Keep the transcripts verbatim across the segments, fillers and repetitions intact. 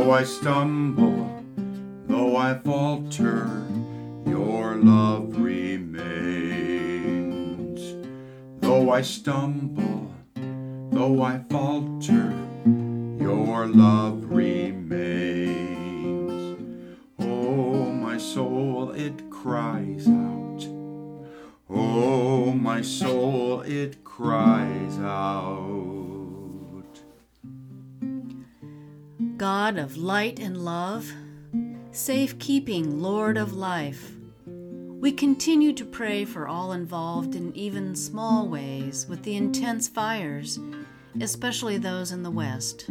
Though I stumble, though I falter, your love remains. Though I stumble, though I falter, your love remains. Oh, my soul, it cries out. Oh, my soul, it cries out. God of light and love, safekeeping Lord of life, we continue to pray for all involved in even small ways with the intense fires, especially those in the West.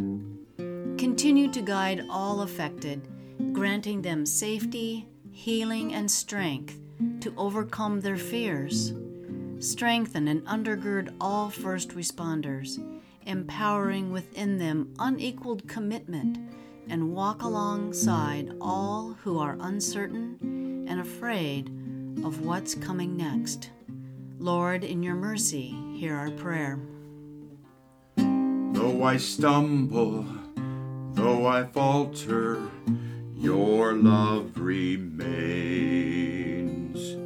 Continue to guide all affected, granting them safety, healing, and strength to overcome their fears. Strengthen and undergird all first responders, empowering within them unequaled commitment, and walk alongside all who are uncertain and afraid of what's coming next. Lord, in your mercy, hear our prayer. Though I stumble, though I falter, your love remains.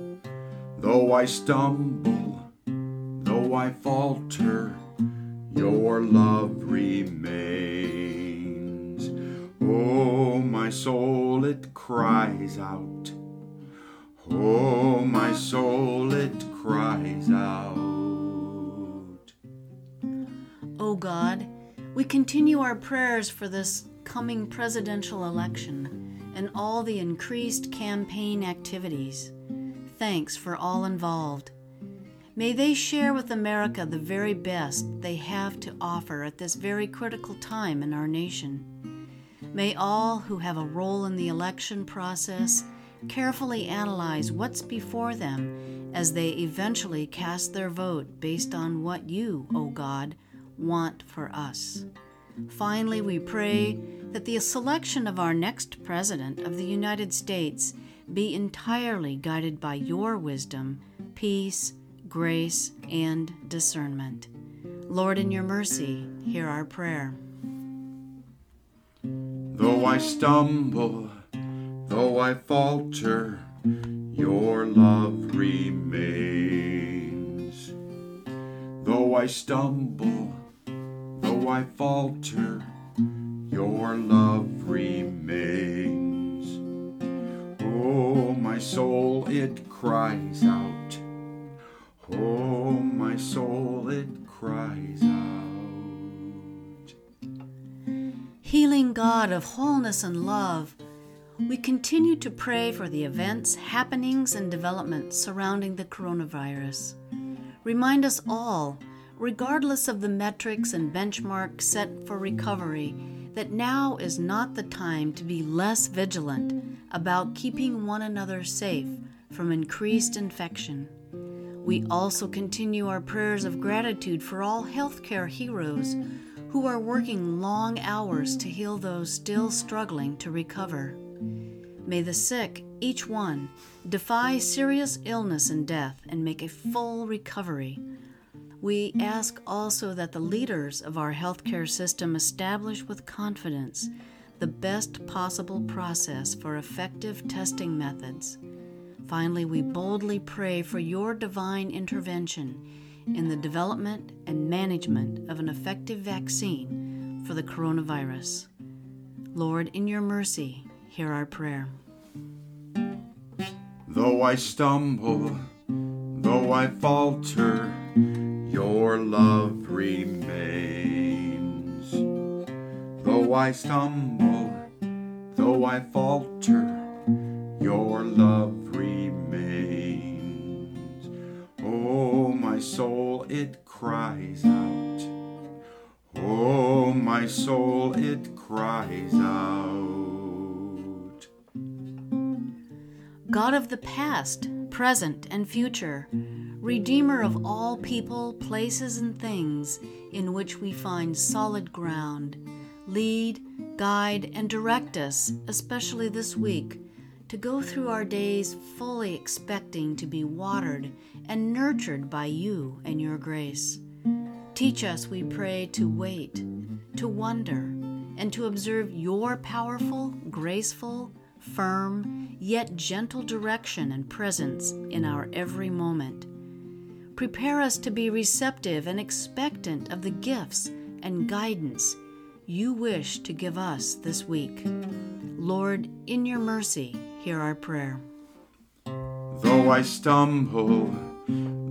Though I stumble, though I falter, your love remains. Oh, my soul, it cries out. Oh, my soul, it cries out. Oh God, we continue our prayers for this coming presidential election and all the increased campaign activities. Thanks for all involved. May they share with America the very best they have to offer at this very critical time in our nation. May all who have a role in the election process carefully analyze what's before them as they eventually cast their vote based on what you, O God, want for us. Finally, we pray that the selection of our next President of the United States be entirely guided by your wisdom, peace, grace, and discernment. Lord, in your mercy, hear our prayer. Though I stumble, though I falter, your love remains. Though I stumble, though I falter, your love remains. Oh, my soul, it cries out. Oh, my soul, it cries out. Healing God of wholeness and love, we continue to pray for the events, happenings, and developments surrounding the coronavirus. Remind us all, regardless of the metrics and benchmarks set for recovery, that now is not the time to be less vigilant about keeping one another safe from increased infection. We also continue our prayers of gratitude for all healthcare heroes who are working long hours to heal those still struggling to recover. May the sick, each one, defy serious illness and death and make a full recovery. We ask also that the leaders of our healthcare system establish with confidence the best possible process for effective testing methods. Finally, we boldly pray for your divine intervention in the development and management of an effective vaccine for the coronavirus. Lord, in your mercy, hear our prayer. Though I stumble, though I falter, your love remains. Though I stumble, though I falter, your love remains. Oh, my soul, it cries out. Oh, my soul, it cries out. God of the past, present, and future, Redeemer of all people, places, and things in which we find solid ground, lead, guide, and direct us, especially this week, to go through our days fully expecting to be watered and nurtured by you and your grace. Teach us, we pray, to wait, to wonder, and to observe your powerful, graceful, firm, yet gentle direction and presence in our every moment. Prepare us to be receptive and expectant of the gifts and guidance you wish to give us this week. Lord, in your mercy, hear our prayer. Though I stumble,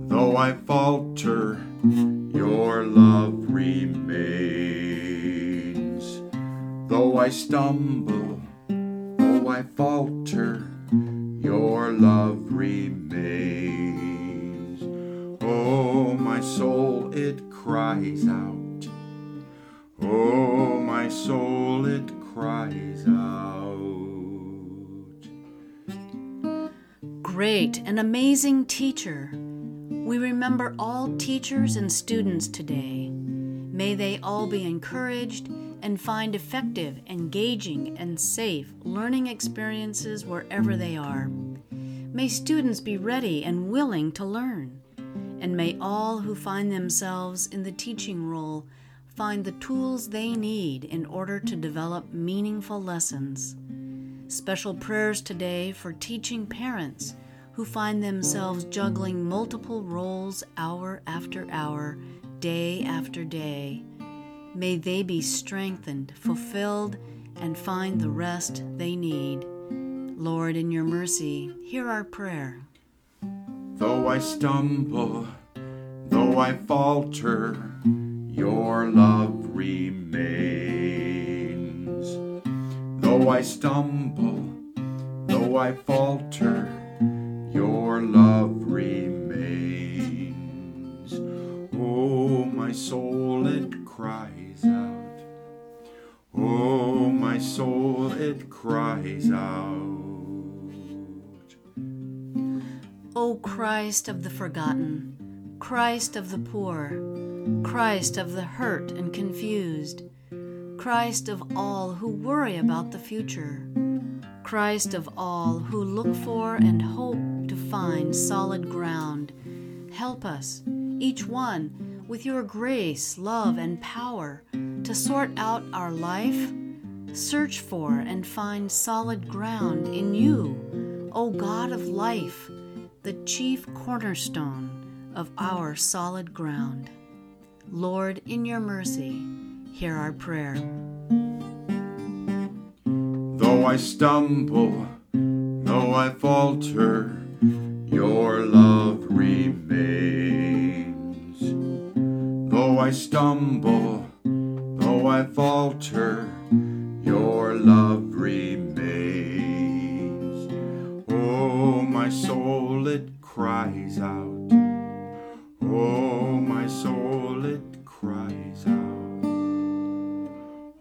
though I falter, your love remains. Though I stumble, though I falter, your love remains. Oh, my soul, it cries out. Oh, my soul, it cries out. Great and amazing teacher, we remember all teachers and students today. May they all be encouraged and find effective, engaging, and safe learning experiences wherever they are. May students be ready and willing to learn. And may all who find themselves in the teaching role find the tools they need in order to develop meaningful lessons. Special prayers today for teaching parents who find themselves juggling multiple roles hour after hour, day after day. May they be strengthened, fulfilled, and find the rest they need. Lord, in your mercy, hear our prayer. Though I stumble, though I falter, your love remains. Though I stumble, though I falter, your love remains. Oh, my soul, it cries out. Oh, my soul, it cries out. O Christ of the forgotten, Christ of the poor, Christ of the hurt and confused, Christ of all who worry about the future, Christ of all who look for and hope to find solid ground, help us, each one, with your grace, love, and power to sort out our life, search for and find solid ground in you, O God of life, the chief cornerstone of our solid ground. Lord, in your mercy, hear our prayer. Though I stumble, though I falter, your love remains. Though I stumble, though I falter, your love remains. Oh, my soul, it cries out. Oh, my soul, it cries out.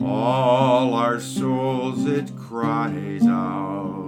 All our souls, it cries out.